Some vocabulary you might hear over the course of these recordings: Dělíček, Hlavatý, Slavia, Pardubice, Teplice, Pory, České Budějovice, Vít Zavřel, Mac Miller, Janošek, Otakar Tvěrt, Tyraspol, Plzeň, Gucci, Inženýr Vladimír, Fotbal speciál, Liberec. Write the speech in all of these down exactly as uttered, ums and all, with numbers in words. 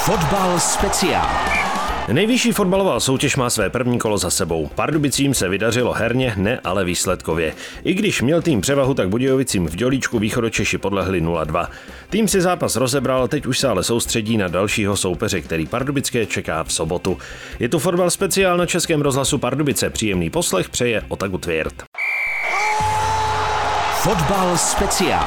Fotbal speciál. Nejvyšší fotbalová soutěž má své první kolo za sebou. Pardubicím se vydařilo herně, ne ale výsledkově. I když měl tým převahu, tak Budějovicím v Dělíčku východočeši podlehli nula dva. Tým si zápas rozebral, teď už se ale soustředí na dalšího soupeře, který pardubické čeká v sobotu. Je tu Fotbal speciál na Českém rozhlasu Pardubice. Příjemný poslech přeje Otaku Tvěrt. Fotbal speciál.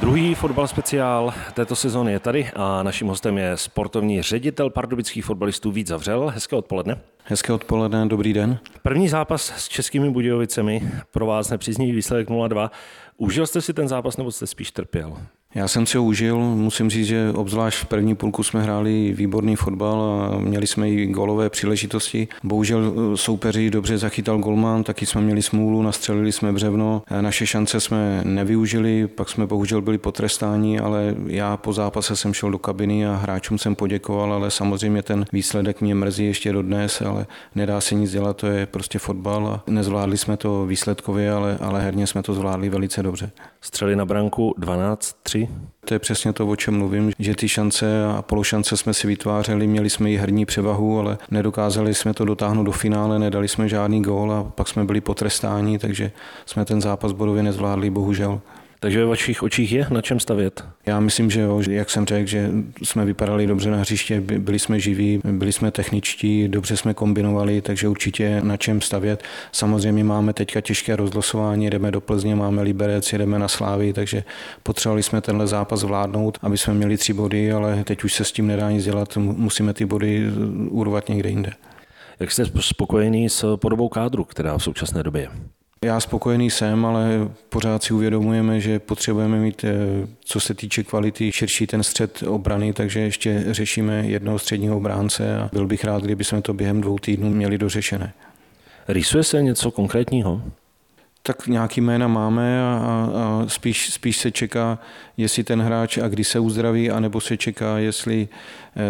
Druhý fotbal speciál této sezóny je tady a naším hostem je sportovní ředitel pardubických fotbalistů Vít Zavřel. Hezké odpoledne. Hezké odpoledne, dobrý den. První zápas s Českými Budějovicemi, pro vás nepříznivý výsledek nula dva. Užil jste si ten zápas, nebo jste spíš trpěl? Já jsem si ho užil, musím říct, že obzvlášť v první půlku jsme hráli výborný fotbal a měli jsme i gólové příležitosti. Bohužel soupeři dobře zachytal golman, taky jsme měli smůlu, nastřelili jsme břevno, naše šance jsme nevyužili, pak jsme bohužel byli potrestáni, ale já po zápase jsem šel do kabiny a hráčům jsem poděkoval, ale samozřejmě ten výsledek mě mrzí ještě dodnes, ale nedá se nic dělat, to je prostě fotbal a nezvládli jsme to výsledkově, ale, ale herně jsme to zvládli velice dobře. Střely na branku dvanáct tři. To je přesně to, o čem mluvím, že ty šance a pološance jsme si vytvářeli, měli jsme i herní převahu, ale nedokázali jsme to dotáhnout do finále, nedali jsme žádný gól a pak jsme byli potrestáni, takže jsme ten zápas bodově nezvládli, bohužel. Takže ve vašich očích je na čem stavět? Já myslím, že jo, jak jsem řekl, že jsme vypadali dobře na hřiště, byli jsme živí, byli jsme techničtí, dobře jsme kombinovali, takže určitě na čem stavět. Samozřejmě máme teďka těžké rozlosování, jdeme do Plzně, máme Liberec, jdeme na Slavii, takže potřebovali jsme tenhle zápas vládnout, aby jsme měli tři body, ale teď už se s tím nedá nic dělat, musíme ty body urvat někde jinde. Jak jste spokojení s podobou kádru, která v současné době je? Já spokojený jsem, ale pořád si uvědomujeme, že potřebujeme mít, co se týče kvality, širší ten střed obrany, takže ještě řešíme jednoho středního obránce a byl bych rád, kdyby jsme to během dvou týdnů měli dořešené. Rýsuje se něco konkrétního? Tak nějaký jména máme a, a spíš, spíš se čeká, jestli ten hráč a kdy se uzdraví, anebo se čeká, jestli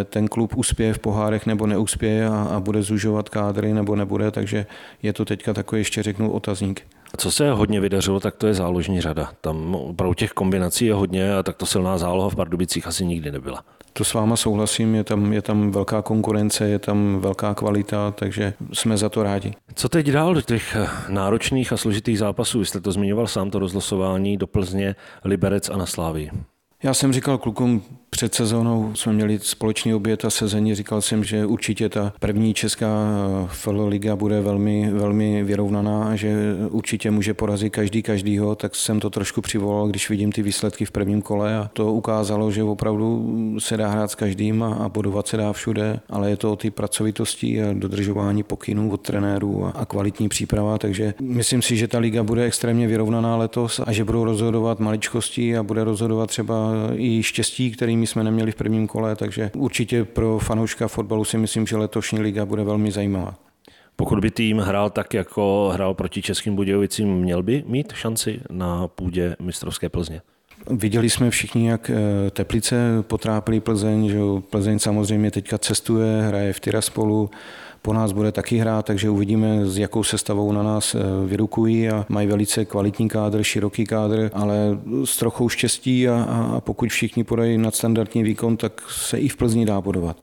ten klub uspěje v pohárech nebo neuspěje a, a bude zužovat kádry nebo nebude, takže je to teďka takový, ještě řeknu, otazník. Co se hodně vydařilo, tak to je záložní řada. Tam opravdu těch kombinací je hodně a takto silná záloha v Pardubicích asi nikdy nebyla. To s váma souhlasím, je tam, je tam velká konkurence, je tam velká kvalita, takže jsme za to rádi. Co teď dál do těch náročných a složitých zápasů? Vy jste to zmiňoval sám, to rozlosování do Plzně, Liberec a na Slavii. Já jsem říkal klukům, před sezónou jsme měli společný oběd a sezení, říkal jsem, že určitě ta první česká F L liga bude velmi, velmi vyrovnaná a že určitě může porazit každý každýho, tak jsem to trošku přivolal, když vidím ty výsledky v prvním kole a to ukázalo, že opravdu se dá hrát s každým a, a bodovat se dá všude, ale je to o ty pracovitosti a dodržování pokynů od trenérů a, a kvalitní příprava, takže myslím si, že ta liga bude extrémně vyrovnaná letos a že budou rozhodovat maličkosti a bude rozhodovat třeba i štěstí, kterými jsme neměli v prvním kole, takže určitě pro fanouška fotbalu si myslím, že letošní liga bude velmi zajímavá. Pokud by tým hrál tak, jako hrál proti Českým Budějovicím, měl by mít šanci na půdě mistrovské Plzně? Viděli jsme všichni, jak Teplice potrápili Plzeň, že Plzeň samozřejmě teďka cestuje, hraje v Tyraspolu, po nás bude taky hrát, takže uvidíme, s jakou sestavou na nás vyrukují a mají velice kvalitní kádr, široký kádr, ale s trochou štěstí a, a pokud všichni podají nadstandardní výkon, tak se i v Plzni dá bodovat.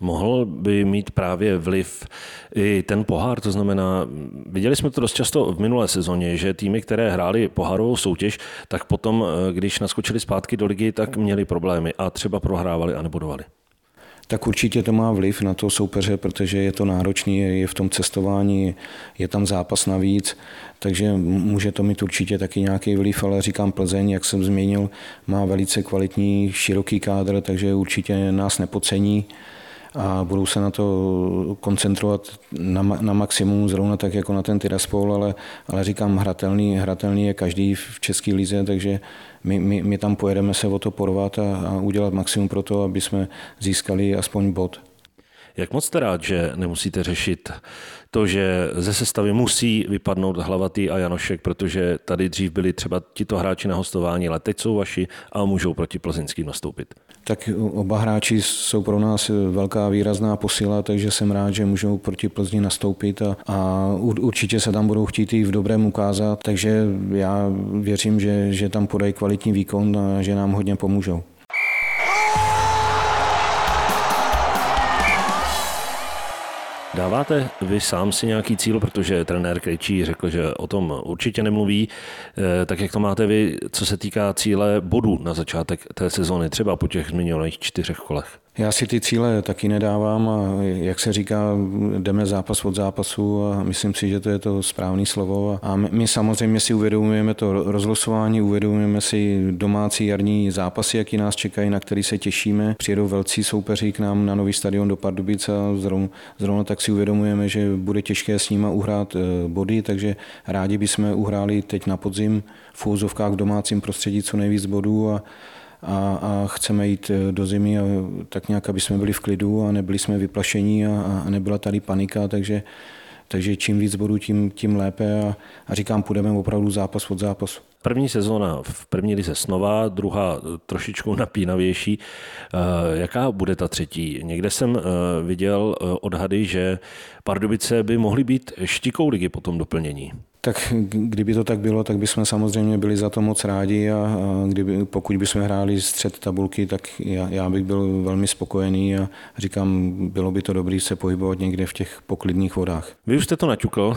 Mohl by mít právě vliv i ten pohár, to znamená, viděli jsme to dost často v minulé sezóně, že týmy, které hrály pohárovou soutěž, tak potom, když naskočili zpátky do ligy, tak měli problémy a třeba prohrávali a nebodovali. Tak určitě to má vliv na toho soupeře, protože je to náročný, je v tom cestování, je tam zápas navíc, takže může to mít určitě taky nějaký vliv, ale říkám Plzeň, jak jsem zmínil, má velice kvalitní, široký kádr, takže určitě nás nepodcení a budou se na to koncentrovat na, na maximum, zrovna tak jako na ten Tyraspol, ale, ale říkám, hratelný, hratelný je každý v české lize, takže my, my, my tam pojedeme se o to porvat a, a udělat maximum pro to, aby jsme získali aspoň bod. Jak moc jste rád, že nemusíte řešit to, že ze sestavy musí vypadnout Hlavatý a Janošek, protože tady dřív byli třeba tito hráči na hostování, ale teď jsou vaši a můžou proti plzeňským nastoupit? Tak oba hráči jsou pro nás velká výrazná posila, takže jsem rád, že můžou proti Plzni nastoupit a, a určitě se tam budou chtít i v dobrém ukázat, takže já věřím, že, že tam podají kvalitní výkon a že nám hodně pomůžou. Dáváte vy sám si nějaký cíl, protože trenér Krejčí řekl, že o tom určitě nemluví, tak jak to máte vy, co se týká cíle bodů na začátek té sezony, třeba po těch zmiňovaných čtyřech kolech? Já si ty cíle taky nedávám a jak se říká, jdeme zápas od zápasu a myslím si, že to je to správné slovo. A my, my samozřejmě si uvědomujeme to rozlosování, uvědomujeme si domácí jarní zápasy, jaký nás čekají, na který se těšíme. Přijedou velcí soupeři k nám na nový stadion do Pardubice a zrovna, zrovna tak si uvědomujeme, že bude těžké s nima uhrát body, takže rádi bychom uhráli teď na podzim v úzovkách v domácím prostředí co nejvíc bodů a A, a chceme jít do zimy a tak nějak, aby jsme byli v klidu a nebyli jsme vyplašení a, a nebyla tady panika, takže, takže čím víc bodů, tím, tím lépe a, a říkám, půjdeme opravdu zápas od zápasu. První sezóna v první lize snova, druhá trošičku napínavější. Jaká bude ta třetí? Někde jsem viděl odhady, že Pardubice by mohly být štikou ligy po tom doplnění. Tak kdyby to tak bylo, tak bychom samozřejmě byli za to moc rádi a, a kdyby, pokud bychom hráli střed tabulky, tak já, já bych byl velmi spokojený a říkám, bylo by to dobré se pohybovat někde v těch poklidných vodách. Vy už jste to naťukl,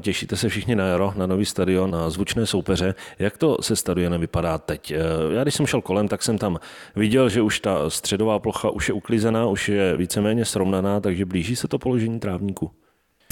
těšíte se všichni na jaro, na nový stadion, na zvučné soupeře. Jak to se stadionem vypadá teď? Já když jsem šel kolem, tak jsem tam viděl, že už ta středová plocha už je uklizená, už je víceméně srovnaná, takže blíží se to položení trávníku.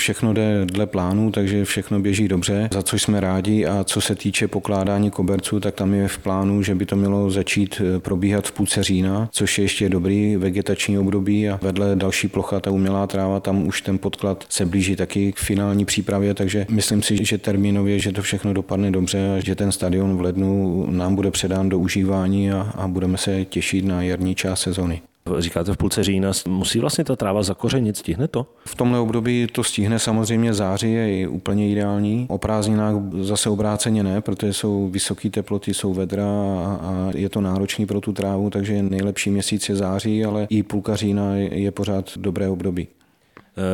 Všechno jde dle plánu, takže všechno běží dobře, za což jsme rádi a co se týče pokládání koberců, tak tam je v plánu, že by to mělo začít probíhat v půlce října, což je ještě dobrý vegetační období a vedle další plocha, ta umělá tráva, tam už ten podklad se blíží taky k finální přípravě, takže myslím si, že termínově, že to všechno dopadne dobře a že ten stadion v lednu nám bude předán do užívání a, a budeme se těšit na jarní část sezony. Říkáte v půlce října, musí vlastně ta tráva zakořenit, stihne to? V tomhle období to stihne, samozřejmě září je i úplně ideální. O prázdninách zase obráceně ne, protože jsou vysoké teploty, jsou vedra a, a je to náročný pro tu trávu, takže nejlepší měsíc je září, ale i půlka října je pořád dobré období.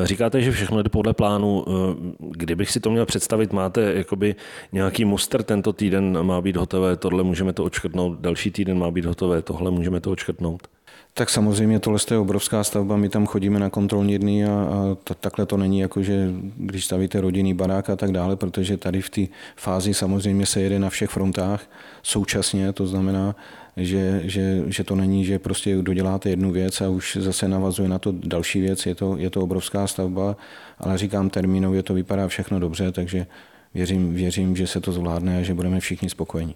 Říkáte, že všechno jde podle plánu. Kdybych si to měl představit, máte jakoby nějaký muster, tento týden má být hotové, tohle můžeme to odškrtnout, další týden má být hotové, tohle můžeme to odškrtnout. Tak samozřejmě tohle je obrovská stavba, my tam chodíme na kontrolní dny a, a t- takhle to není jako, že když stavíte rodinný barák a tak dále, protože tady v té fázi samozřejmě se jede na všech frontách současně, to znamená, že, že, že to není, že prostě doděláte jednu věc a už zase navazuje na to další věc, je to, je to obrovská stavba, ale říkám termínově to vypadá všechno dobře, takže věřím, věřím, že se to zvládne a že budeme všichni spokojení.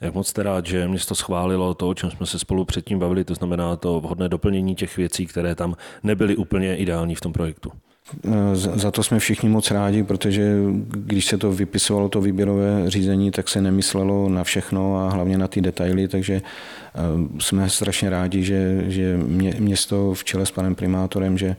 Jak moc jste rád, že město schválilo to, o čem jsme se spolu předtím bavili, to znamená to vhodné doplnění těch věcí, které tam nebyly úplně ideální v tom projektu. Za to jsme všichni moc rádi, protože když se to vypisovalo, to výběrové řízení, tak se nemyslelo na všechno a hlavně na ty detaily, takže jsme strašně rádi, že, že město v čele s panem primátorem, že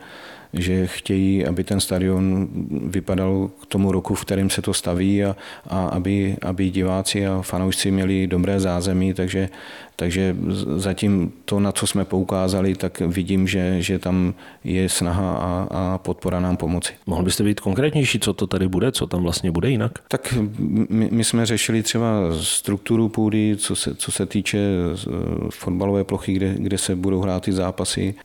že chtějí, aby ten stadion vypadal k tomu roku, v kterém se to staví a, a aby, aby diváci a fanoušci měli dobré zázemí, takže, takže zatím to, na co jsme poukázali, tak vidím, že, že tam je snaha a, a podpora nám pomoci. Mohl byste být konkrétnější, co to tady bude, co tam vlastně bude jinak? Tak my, my jsme řešili třeba strukturu půdy, co se, co se týče fotbalové plochy, kde, kde se budou hrát ty zápasy.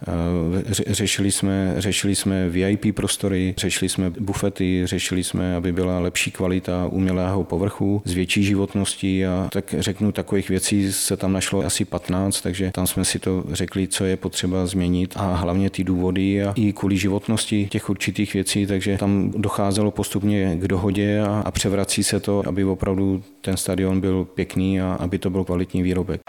Řešili jsme, řešili jsme V I P prostory, řešili jsme bufety, řešili jsme, aby byla lepší kvalita umělého povrchu s větší životností a tak řeknu, takových věcí se tam našlo asi patnáct, takže tam jsme si to řekli, co je potřeba změnit a hlavně ty důvody a i kvůli životnosti těch určitých věcí, takže tam docházelo postupně k dohodě a, a převrací se to, aby opravdu ten stadion byl pěkný a aby to byl kvalitní výrobek.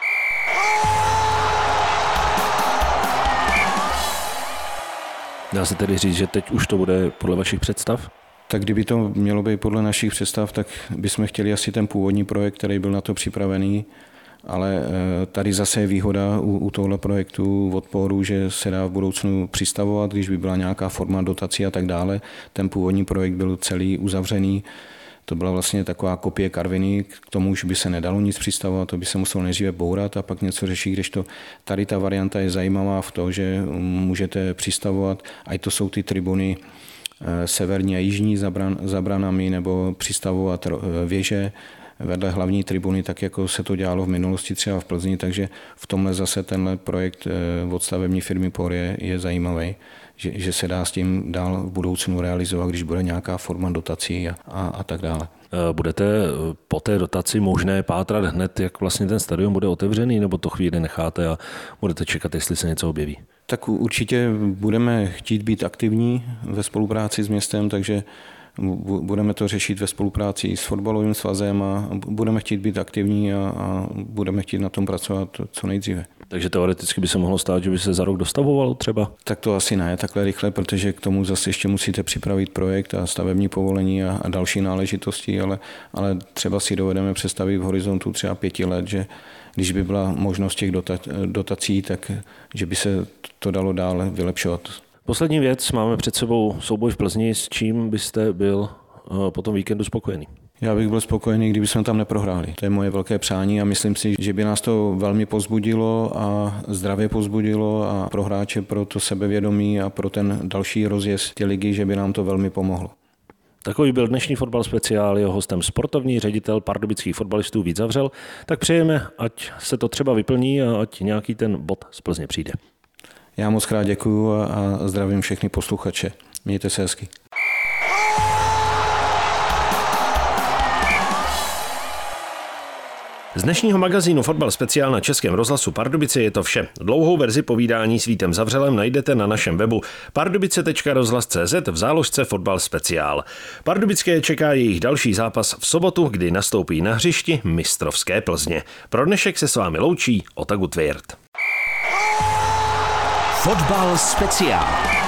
Dá se tedy říct, že teď už to bude podle vašich představ? Tak kdyby to mělo být podle našich představ, tak bychom chtěli asi ten původní projekt, který byl na to připravený, ale tady zase je výhoda u, u tohle projektu od Poru, že se dá v budoucnu přistavovat, když by byla nějaká forma dotací a tak dále. Ten původní projekt byl celý uzavřený. To byla vlastně taková kopie Karviny, k tomu už by se nedalo nic přistavovat, to by se muselo nejdříve bourat a pak něco řešit, kdežto tady ta varianta je zajímavá v tom, že můžete přistavovat, ať to jsou ty tribuny severní a jižní za branami, nebo přistavovat věže, vedle hlavní tribuny, tak jako se to dělalo v minulosti třeba v Plzni, takže v tomhle zase tenhle projekt od stavební firmy Pory je zajímavý, že, že se dá s tím dál v budoucnu realizovat, když bude nějaká forma dotací a, a, a tak dále. Budete po té dotaci možné pátrat hned, jak vlastně ten stadion bude otevřený, nebo to chvíli necháte a budete čekat, jestli se něco objeví? Tak určitě budeme chtít být aktivní ve spolupráci s městem, takže budeme to řešit ve spolupráci s fotbalovým svazem a budeme chtít být aktivní a, a budeme chtít na tom pracovat co nejdříve. Takže teoreticky by se mohlo stát, že by se za rok dostavoval třeba? Tak to asi ne takhle rychle, protože k tomu zase ještě musíte připravit projekt a stavební povolení a, a další náležitosti, ale, ale třeba si dovedeme představit v horizontu třeba pěti let, že když by byla možnost těch dotací, tak že by se to dalo dále vylepšovat. Poslední věc, máme před sebou souboj v Plzni, s čím byste byl po tom víkendu spokojený? Já bych byl spokojený, kdyby jsme tam neprohráli. To je moje velké přání a myslím si, že by nás to velmi povzbudilo a zdravě povzbudilo a pro hráče, pro to sebevědomí a pro ten další rozjezd té ligy, že by nám to velmi pomohlo. Takový byl dnešní fotbal speciál, jeho hostem sportovní ředitel pardubických fotbalistů Vít Zavřel. Tak přejeme, ať se to třeba vyplní a ať nějaký ten bod z Plzně přijde. Já moc krát děkuju a zdravím všechny posluchače. Mějte se hezky. Z dnešního magazínu Fotbal speciál na Českém rozhlasu Pardubice je to vše. Dlouhou verzi povídání s Vítem Zavřelem najdete na našem webu pardubice tečka rozhlas tečka cé zet v záložce Fotbal speciál. Pardubické čeká jejich další zápas v sobotu, kdy nastoupí na hřišti mistrovské Plzně. Pro dnešek se s vámi loučí Otakar Tvěrt. Fotbal speciál.